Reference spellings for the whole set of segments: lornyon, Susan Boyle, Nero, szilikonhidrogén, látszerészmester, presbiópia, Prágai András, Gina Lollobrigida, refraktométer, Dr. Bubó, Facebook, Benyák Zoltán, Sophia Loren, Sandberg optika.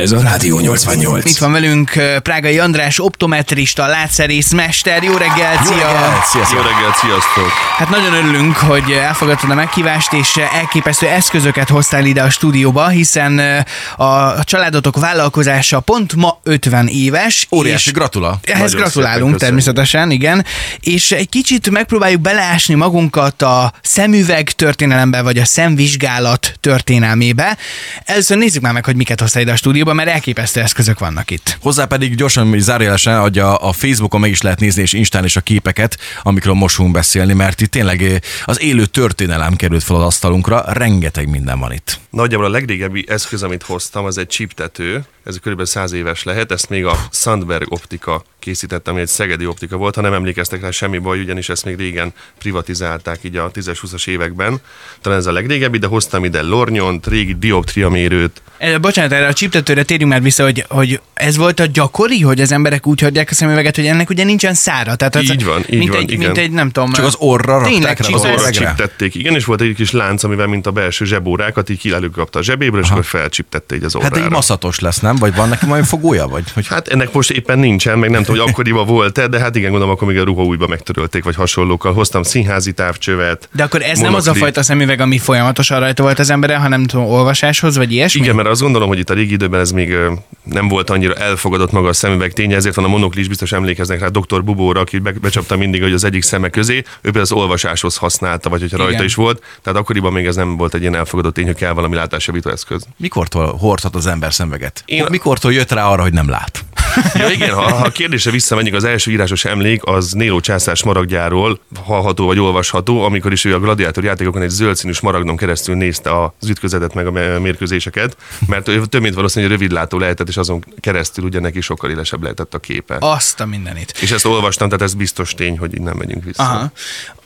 Ez a Rádió 88. Itt van velünk Prágai András, optometrista, látszerészmester. Jó reggelt, szia! Jó reggelt, sziasztok! Hát nagyon örülünk, hogy elfogadtad a meghívást, és elképesztő eszközöket hoztál ide a stúdióba, hiszen a családotok vállalkozása pont ma 50 éves. Óriási, gratula! Ehhez gratulálunk természetesen, igen. És egy kicsit megpróbáljuk beleásni magunkat a szemüveg történelembe, vagy a szemvizsgálat történelmébe. Először nézzük már meg, hogy miket hoztál ide a stúdióba, mert elképesztő eszközök vannak itt. Hozzá pedig gyorsan, zárójelesen, hogy a Facebookon meg is lehet nézni, és Instán is a képeket, amikről most fogunk beszélni, mert itt tényleg az élő történelem került fel az asztalunkra, rengeteg minden van itt. Nagyjából a legrégebbi eszköz, amit hoztam, az egy csíptető, ez kb. 100 éves lehet, ezt még a Sandberg optika készítettem, ami egy szegedi optika volt, ha nem emlékeztek rá, semmi baj, ugyanis ezt még régen privatizálták így a 10-20-as években. Talán ez a legrégebbi, de hoztam ide lornyont, régi dioptriamérőt. Bocsánat, erre a csíptetőre térjünk már vissza, hogy ez volt a gyakori, hogy az emberek úgy hagyják a szemüveget, hogy ennek ugye nincsen szára. Tehát az így van, mint egy nem tudom. Csak az orra rakták rá, az orra csíptették. Igen, és volt egy kis lánc, amivel mint a belső zsebórákat így kilelőkapta a zsebéből, és akkor felcsíptette így az orrára. Hát így maszatos lesz, nem? Vagy van neki majd fogója? Vagy? Hát ennek most éppen nincsen, meg nem tudom, hogy akkoriban volt-e, de hát igen, gondolom, akkor még a ruhaújba megtörölték, vagy hasonlókkal. Hoztam színházi távcsövet. De akkor ez nem az a fajta szemüveg, ami folyamatosan rajta volt az embere, hanem olvasáshoz, vagy ilyesmi? Igen, mert azt gondolom, hogy itt a régi időben ez még nem volt annyira elfogadott maga a szemüveg ténye, ezért van a monoklis, biztos emlékeznek rá, Dr. Bubóra, aki becsapta mindig, hogy az egyik szeme közé, ő például az olvasáshoz használta, vagy hogyha rajta is volt. Tehát akkoriban még ez nem volt egy ilyen elfogadott tény, hogy kell valami látásjavító eszköz. Mikortól hordhat az ember szemüveget? Mikortól jött rá arra, hogy nem lát? Ja, igen, ha a kérdésre visszamegyünk, az első írásos emlék az Nero császár smaragdjáról hallható vagy olvasható, amikor is ő a gladiátor játékokon egy zöld színű smaragdon keresztül nézte az ütközetet meg a mérkőzéseket, mert ő több mint valószínű rövidlátó lehetett, és azon keresztül ugye neki sokkal élesebb lehetett a képe. Azt a mindenit. És ezt olvastam, tehát ez biztos tény, hogy innen megyünk vissza. Aha.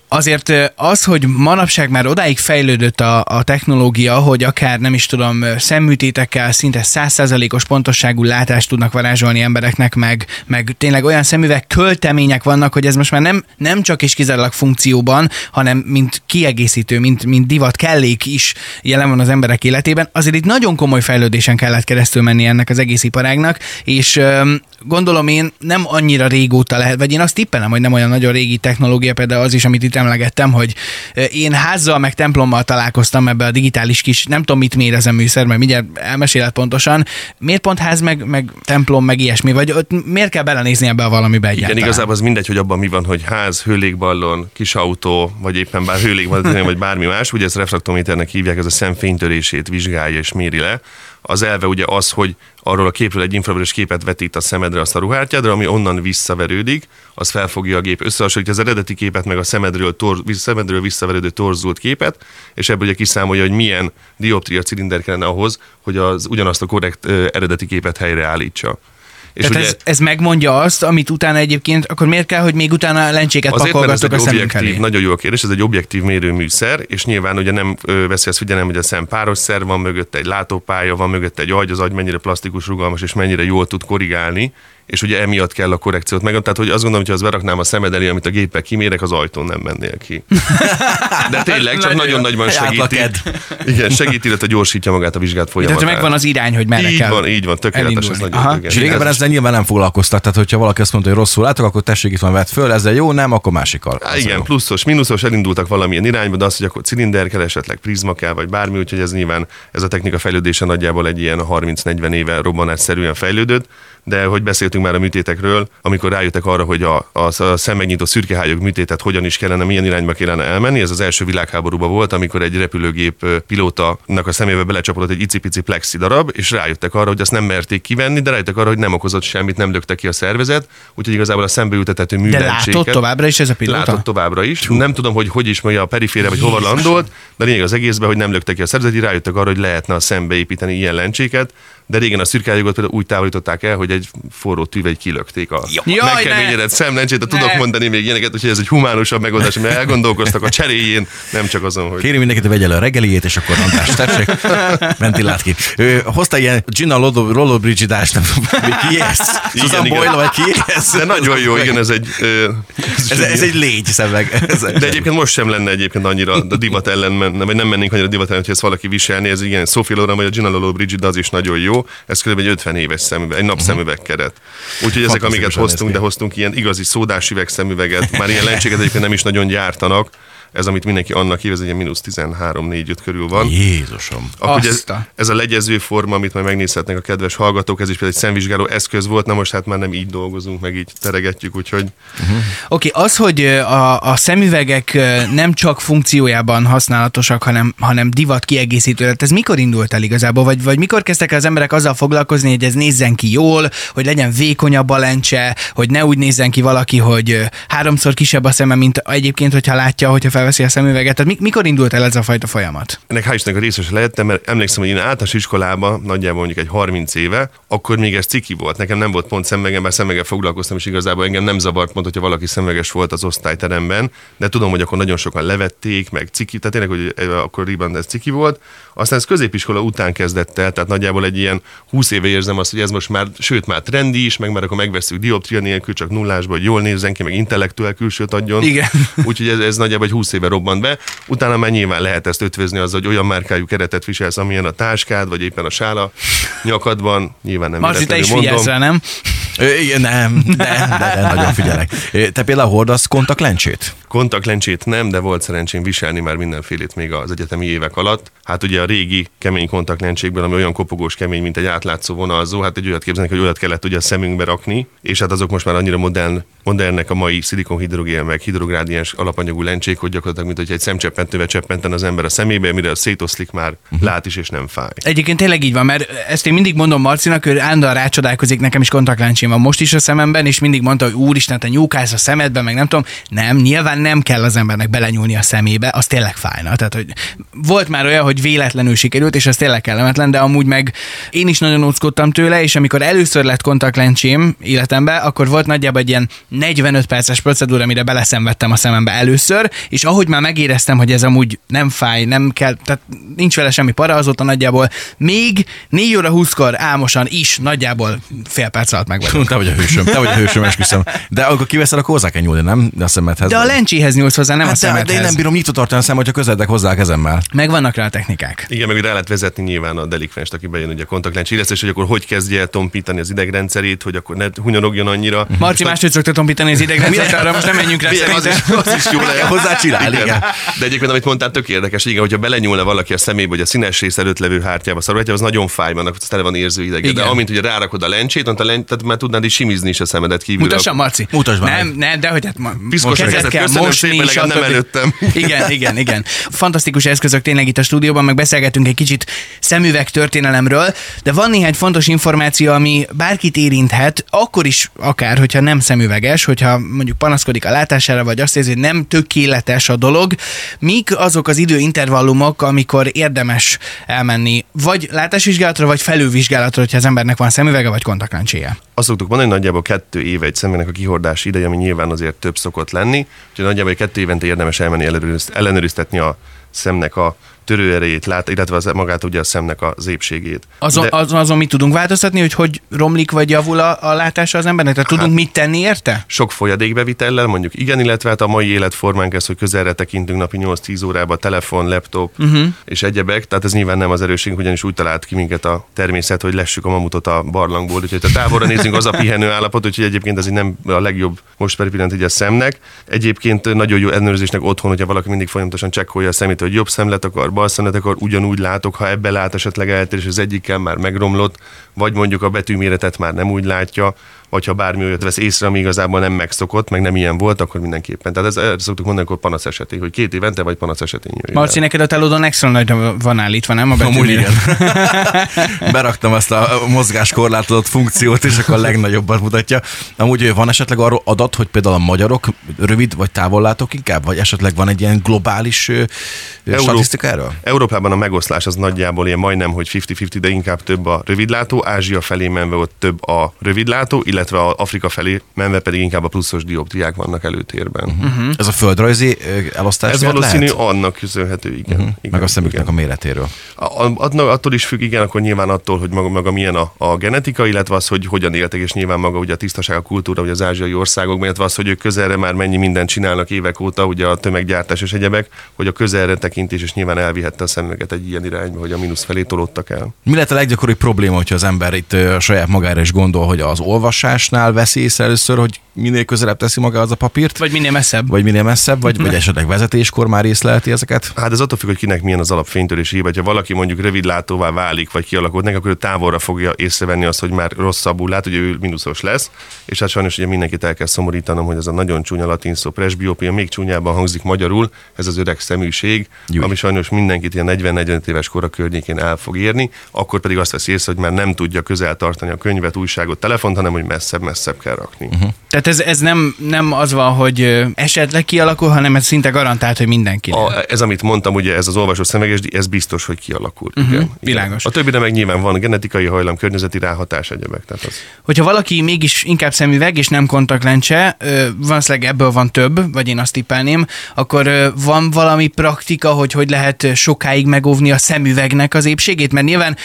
Azért az, hogy manapság már odáig fejlődött a technológia, hogy akár nem is tudom, szemműtétekkel szinte 100%-os pontosságú látást tudnak varázsolni embereknek, meg tényleg olyan szemüveg költemények vannak, hogy ez most már nem csak és kizárólag funkcióban, hanem mint kiegészítő, mint divat kellék is jelen van az emberek életében. Azért itt nagyon komoly fejlődésen kellett keresztül menni ennek az egész iparágnak, és gondolom én nem annyira régóta lehet, vagy én azt tippelem, hogy nem olyan nagyon régi technológia, például az is, amit itt emlegettem, hogy én házzal meg templommal találkoztam ebbe a digitális kis, nem tudom mit mér ez a műszer, mert mindjárt elmeséled pontosan, miért pont ház, meg templom, meg ilyesmi, vagy ott miért kell belenézni ebbe a valamibe egyáltalán? Igen, igazából az mindegy, hogy abban mi van, hogy ház, hőlégballon, kis autó, vagy éppen bár hőlégballon, vagy bármi más, ugye ezt refraktométernek hívják, ez a szem fénytörését vizsgálja és méri le. Az elve ugye az, hogy arról a képről egy infravörös képet vetít a szemedre, azt a ruhártyádra, ami onnan visszaverődik, az felfogja a gép, összehasonlítja az eredeti képet, meg a szemedről visszaverődő torzult képet, és ebből ugye kiszámolja, hogy milyen dioptria cilinder kellene ahhoz, hogy az ugyanazt a korrekt eredeti képet helyreállítsa. És tehát ugye, ez megmondja azt, amit utána egyébként, akkor miért kell, hogy még utána lencséket pakolgatok a szemünk elé? Nagyon jó a kérdés, ez egy objektív mérőműszer, és nyilván ugye nem veszi azt figyelembe, hogy a szem páros szerv, van mögötte egy látópálya, van mögötte egy agy, az agy mennyire plastikus, rugalmas, és mennyire jól tud korrigálni, és ugye emiatt kell a korrekciót meg. Tehát, hogy azt gondolom, hogy ha azt beraknám a szemed elé, amit a géppel kimérek, az ajtón nem mennél ki. De tényleg csak nagyon nagyban segíti. Igen, segít, illetve gyorsítja magát a vizsgát folyamatát. Tehát megvan az irány, hogy merre kell. Így van, tökéletes, ez nagyon igen. És régebben ezzel nyilván nem foglalkoztak, tehát hogyha valaki azt mondta, hogy rosszul látok, akkor tessék, itt van, vedd föl, ezzel jó, nem, akkor másikkal. Igen, pluszos, mínuszos, elindultak valamilyen irányba, de az, hogy akkor cilinder kell, esetleg prizma kell, vagy bármi, úgyhogy ez nyilván ez a technika fejlődése nagyjából egy ilyen 30-40 éve robbanásszerűen fejlődött. De hogy beszéltünk már a műtétekről, amikor rájöttek arra, hogy a szemegnyitó szürkehályog műtétet hogyan is kellene, milyen irányba kellene elmenni, ez az első világháborúban volt, amikor egy repülőgép pilótának a szemébe belecsapodott egy icipici plexi darab, és rájöttek arra, hogy azt nem merték kivenni, de rájöttek arra, hogy nem okozott semmit, nem lökte ki a szervezet, úgyhogy igazából a szembeültethető műveltséget. De látott továbbra is ez a pilóta? Látott továbbra is. Csú. Nem tudom, hogy is mondja a periféria, vagy hova landolt, de lényeg az egészben, hogy nem lökte ki a szervezet, rájöttek arra, hogy lehetne a szembe építeni ilyen lencséket. De régen a szürkehályogot például úgy távolították el, hogy egy forró tűvel kilökték a megkeményedett szemlencsét, de tudok mondani még ilyeneket, úgyhogy ez egy humánusabb megoldás, mert elgondolkoztak a cseréjén, nem csak azon, hogy... Kérem mindenkit, vegye le a reggeliét, és akkor András, tessék, mentél lát ki. Hoztál ilyen Gina Lollobrigidás, nem tudom, ki ez? Susan Boyle, vagy ki ez? De nagyon jó, igen, ez egy... Ez egy légy szemeg. De egyébként most sem lenne egyébként annyira divat ellen menne, vagy nem mennénk annyira divat ellen, hogyha ezt valaki viselni, ez igen, Sophia Loren vagy a Gina Lollobrigida, az is nagyon jó. jó, ez kb. Egy 50 éves szemüveg, egy napszemüveg keret. Úgyhogy ezek, amiket hoztunk, de hoztunk ilyen igazi szódásüveg szemüveget, már ilyen lencséget egyébként nem is nagyon gyártanak. Ez, amit mindenki annak hív, ez egy ilyen -13, 4, 5 körül van. Jézusom! Akkor ez a legyező forma, amit majd megnézhetnek a kedves hallgatók, ez is például egy szemvizsgáló eszköz volt, na most hát már nem így dolgozunk, meg így teregetjük, úgyhogy... Oké, az, hogy a szemüvegek nem csak funkciójában használatosak, hanem divat kiegészítő lett, ez mikor indult el igazából? Vagy mikor kezdtek el az emberek azzal foglalkozni, hogy ez nézzen ki jól, hogy legyen vékonyabb a lencse, hogy ne úgy nézzen ki valaki, hogy 3-szor kisebb a szeme, mint egyébként, hogyha látja, hogyha veszi a szemüveget. Tehát mikor indult el ez a fajta folyamat? Ennek hál' Istennek a részes lehettem, mert emlékszem, hogy én általános iskolában nagyjából mondjuk egy 30 éve, akkor még ez ciki volt. Nekem nem volt pont szemüvegem, mert szemüveggel foglalkoztam, és igazából engem nem zavart pont, hogyha valaki szemüveges volt az osztályteremben, de tudom, hogy akkor nagyon sokan levették, meg ciki, tehát tényleg, hogy akkoriban ez ciki volt. Aztán ez középiskola után kezdett el, tehát nagyjából egy ilyen 20 éve érzem azt, hogy ez most már, sőt már trendi is, meg már akkor megveszünk dioptria nélkül, csak nullásba, hogy jól nézzen ki, meg intellektuál külsőt adjon. Igen. Úgyhogy ez nagyjából egy 20 éve robbant be. Utána már nyilván lehet ezt ötvözni azzal, hogy olyan márkájú keretet viselsz, amilyen a táskád, vagy éppen a sála nyakadban. Nyilván nem Marci, te is figyelsz rá, nem? Nem, nagyon figyelek. Te például hordasz kontaktlencsét? Kontaktlencsét nem, de volt szerencsém viselni már mindenfélét még az egyetemi évek alatt. Hát ugye a régi kemény kontaktlencsékből, ami olyan kopogós kemény, mint egy átlátszó vonalzó, hát egy olyat képzelnek, hogy olyat kellett ugye a szemünkbe rakni, és hát azok most már annyira modernek a mai szilikonhidrogén meg hidrográdiens alapanyagú lencsék, hogy gyakorlatilag, mint hogy egy szemcseppentővel cseppenten az ember a szemébe, mire szétoszlik már, lát is és nem fáj. Egyébként tényleg így van, mert ezt én mindig mondom Marcinak, ő állandóan rácsodálkozik, nekem is kontaktlencsém van most is a szememben, és mindig mondta, hogy úristen, te nyúkálsz a szemedbe, meg nem tudom, nem, nyilván nem kell az embernek belenyúlni a szemébe, az tényleg fájna. Tehát, hogy volt már olyan, hogy véletlenül sikerült, és az tényleg kellemetlen, de amúgy meg én is nagyon óckodtam tőle, és amikor először lett kontaktlencsém életemben, akkor volt nagyjából egy ilyen 45 perces procedúra, amire beleszenvedtem a szemembe először, és ahogy már megéreztem, hogy ez amúgy nem fáj, nem kell, tehát nincs vele semmi para, azóta nagyjából még 4:20 álmosan is nagyjából fél perc alatt meg vagyok. Te vagy a hősöm, esküszöm. De akkor kiveszel, akkor hozzá kell nyúlni, nem? A szemedhez. De a lencséhez nyúlsz hozzá, nem hát a szemedhez. De én nem bírom nyitva tartani a szemem, hogyha közeledek hozzá a kezemmel. Megvannak rá a technikák. Igen, meg rá lehet vezetni nyilván a delikvenst, aki bejön ugye a kontaktlencsélesztés, hogy akkor hogy kezdje el tompítani az idegrendszerét, hogy akkor ne hunyorogjon annyira. Marci máshogy szokta tompítani az idegrendszert, arra most nem menjünk rá. Az is jó lehet hozzá csinálni. De egyébként, amit mondtál, tök érdekes, igen, hogyha belenyúlna valaki a szemébe, vagy a színes rész előtt levő hártyába, az nagyon fáj, annak tele van érző idege. De amint ugye rárakod a lencsét, tehát már tudnád is simizni is a szemedet kívül. Mutassam, Marci. Mutasd már. Nem, de hogy hát piszkos kezet kell mosni, nem előttem. Igen. Fantasztikus eszközök tényleg itt a stúdióban, meg beszélgetünk egy kicsit szemüveg történelemről, de van néhány fontos információ, ami bárkit érinthet, akkor is akár, hogyha nem szemüveges, hogyha mondjuk panaszkodik a látására, vagy azt érzi, hogy nem tökéletes a dolog. Mik azok az időintervallumok, amikor érdemes elmenni vagy látásvizsgálatra, vagy felülvizsgálatra, hogyha az embernek van szemüvege, vagy kontaktlencséje? Azt szoktuk mondani, hogy nagyjából 2 éve egy személynek a kihordási ideje, ami nyilván azért több szokott lenni, úgyhogy nagyjából 2 évente érdemes elmenni ellenőriztetni a szemnek a törőerejét, illetve magát ugye a szemnek az épségét. Azon mit tudunk változtatni, hogy romlik vagy javul a látása az embernek? Tehát tudunk mit tenni érte? Sok folyadékbevitellel, mondjuk igen, illetve hát a mai életformánk ez, hogy közelre tekintünk napi 8-10 órába, telefon, laptop és egyebek, tehát ez nyilván nem az erőségünk, ugyanis úgy talált ki minket a természet, hogy lessük a mamutot a barlangból, úgyhogy a távolra nézünk, az a pihenő állapot, úgyhogy egyébként ez így nem a legjobb most per pillanat a szemnek. Egyébként nagyon jó ellenőrzésnek otthon, hogyha valaki mindig folyamatosan csekkolja a szemét, hogy jobb szemlet akar, bal szemlet akar, ugyanúgy látok, ha ebbe lát esetleg eltérés, és az egyikkel már megromlott, vagy mondjuk a betűméretet már nem úgy látja, vagy ha bármi olyat vesz észre, ami igazából nem megszokott, meg nem ilyen volt, akkor mindenképpen. Tehát ezt szoktuk mondani, akkor panasz esetén, hogy 2 évente vagy panasz esetén jöjjön. Marci, neked a telódon extra nagyra van állítva, nem? Amúgy igen. Beraktam azt a mozgáskorlátozott funkciót, és akkor a legnagyobbat mutatja. Amúgy van esetleg arról adat, hogy például a magyarok rövid vagy távollátók inkább, vagy esetleg van egy ilyen globális statisztika erről? Európában a megoszlás az nagyjából ilyen majdnem, hogy 50-50, de inkább több a rövidlátó, Ázsia felé menve ott több a rövidlátó, illetve Afrika felé menve pedig inkább a pluszos dioptriák vannak előtérben. Ez a földrajzi elosztás. Ez valószínű lehet? Annak köszönhető, igen. Igen, meg a szemüknek igen. A méretéről. Attól is függ, igen, akkor nyilván attól, hogy maga milyen a genetika, illetve az, hogy hogyan éltek, és nyilván maga ugye a tisztaság, a kultúra, ugye az ázsiai országokban, illetve az, hogy ők közelre már mennyi mindent csinálnak évek óta, ugye a tömeggyártás és egyebek, hogy a közelre tekintés és nyilván elvihette a szemüveget egy ilyen irányba, hogy a mínusz felé tolódtak el. Mi lett a leggyakoribb probléma, hogyha az ember itt a saját magára is gondol, hogy az olvasásnál veszi észre először, hogy minél közelebb teszi magához a papírt? Vagy minél messzebb? Vagy esetleg vezetéskor már észlelti ezeket? Hát ez attól függ, hogy kinek milyen az alapfénytörési hiba. Ha valaki mondjuk rövidlátóvá válik, vagy kialakulnak, akkor ő távolra fogja észrevenni azt, hogy már rosszabbul lát, hogy ő mínuszos lesz. És hát sajnos ugye mindenkit el kell szomorítanom, hogy ez a nagyon csúnya latin szó, presbiópia, még csúnyában hangzik magyarul, ez az öreg szeműség, ami sajnos mindenkit ilyen 40-45 éves kora környékén el fog érni, akkor pedig azt veszi észre, hogy már nem tudja közel tartani a könyvet, újságot, telefont, hanem hogy messzebb kell rakni. Uh-huh. Tehát ez nem az van, hogy esetleg kialakul, hanem ez szinte garantált, hogy mindenkinek. Ez, amit mondtam, ugye ez az olvasó szemüveges, ez biztos, hogy kialakul. Uh-huh. Igen. Világos. A többire meg nyilván van genetikai hajlam, környezeti ráhatás, egyebek. Tehát az... Hogyha valaki mégis inkább szemüveg és nem kontaktlencse, valószínűleg ebből van több, vagy én azt tippelném, akkor van valami praktika, hogy lehet sokáig megóvni a szemüvegnek az épségét? Mert nyilván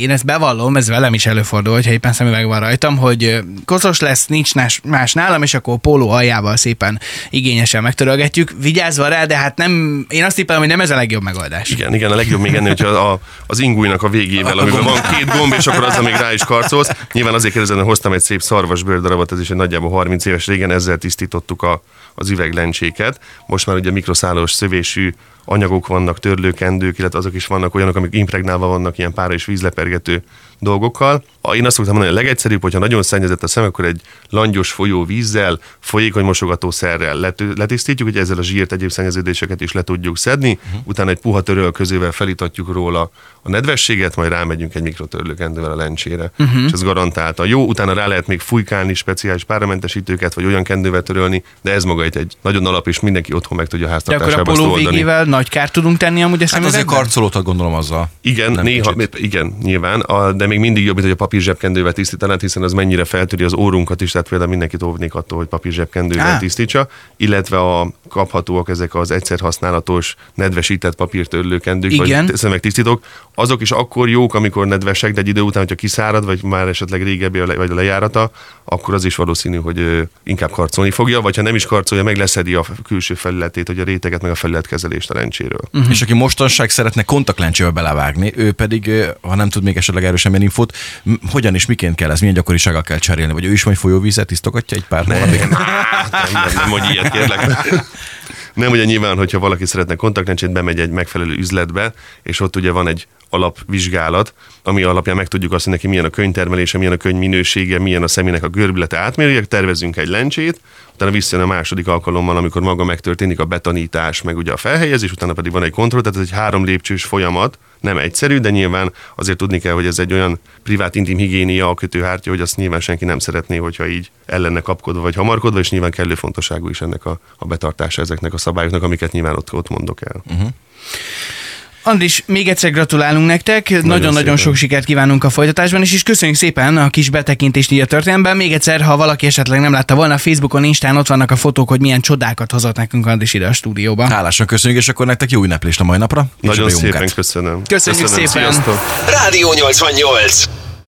én ezt bevallom, ez velem is előfordul, hogyha éppen szemüveg van rajtam, hogy koszos lesz, nincs más nálam, és akkor póló aljával szépen igényesen megtörölgetjük, vigyázva rá, de hát nem, én azt tippelem, hogy nem ez a legjobb megoldás. Igen, a legjobb még ennél, hogyha az ingújnak a végével, amiben van két gomb, és akkor az, amíg rá is karcolsz. Nyilván azért kérdezem, hogy hoztam egy szép szarvas bőrdarabot, ez is egy nagyjából 30 éves, régen ezzel tisztítottuk az üveglencséket. Most már ugye mikroszálos szövésű anyagok vannak, törlőkendők, illetve azok is vannak olyanok, amik impregnálva vannak ilyen pára és vízlepergető dolgokkal. Én azt szoktam mondani, a legegyszerűbb, hogyha nagyon szennyezett a szem, akkor egy langyos folyó vízzel, folyékony mosogatószerrel letisztítjuk, hogy ezzel a zsírt, egyéb szennyeződéseket is le tudjuk szedni, utána egy puha törölközővel felítatjuk róla a nedvességet, majd rámegyünk egy mikrotörlőkendővel a lencsére, és ez garantálta jó, utána rá lehet még fújkálni speciális páramentesítőket, vagy olyan kendővel törölni, de ez maga egy nagyon alap, és mindenki otthon meg tudja háztartásában oldani. Nagy kárt tudunk tenni amúgy a szemüvegben? Hát azért karcolódhat, gondolom, azzal. Igen, igen, nyilván, de még mindig jobb, mint hogy a papír zsebkendővel tisztítanád, hiszen az mennyire feltöri az órunkat is, tehát például mindenkit óvnék attól, hogy papír zsebkendővel tisztítsa, illetve a kaphatóak ezek az egyszerhasználatos nedvesített papírtörlőkendők, vagy szemüvegtisztítók, azok is akkor jók, amikor nedvesek, de egy idő után, hogyha kiszárad, vagy már esetleg régebbi vagy a lejárata, akkor az is valószínű, hogy inkább karcolni fogja, vagy ha nem is karcolja, meg leszedi a külső felületét, hogy a réteget meg a felületkezelést. Uh-huh. És aki mostanság szeretne kontaktlencsével belevágni, ő pedig, ha nem tud még esetleg erről semmilyen infót, hogyan és miként kell ez, milyen gyakorisággal kell cserélni, vagy ő is majd folyóvízet tisztogatja egy pár hónapig? Nem, hogy ilyet kérlek. Nem, ugye nyilván, hogyha valaki szeretne kontaktlencsét, bemegy egy megfelelő üzletbe, és ott ugye van egy alapvizsgálat, ami alapján megtudjuk azt, hogy neki milyen a könyvtermelése, milyen a könyv minősége, milyen a szemének a görbülete, átmérjük, tervezünk egy lencsét, utána visszajön a második alkalommal, amikor maga megtörténik a betanítás, meg ugye a felhelyezés, utána pedig van egy kontroll, tehát ez egy 3 lépcsős folyamat, nem egyszerű, de nyilván azért tudni kell, hogy ez egy olyan privát intim higiénia a kötőhártya, hogy azt nyilván senki nem szeretné, hogyha így ellenne kapkodva vagy hamarkodva, és nyilván kellő fontosságú is ennek a betartása ezeknek a szabályoknak, amiket nyilván ott mondok el. Uh-huh. Andris, még egyszer gratulálunk nektek, nagyon-nagyon sok sikert kívánunk a folytatásban, és köszönjük szépen a kis betekintést így a történetben. Még egyszer, ha valaki esetleg nem látta volna, Facebookon, Instán ott vannak a fotók, hogy milyen csodákat hozott nekünk Andris ide a stúdióba. Hálásan köszönjük, és akkor nektek jó ünneplést a mai napra. Nagyon szépen köszönöm. Köszönjük szépen. Sziasztok. Rádió 88.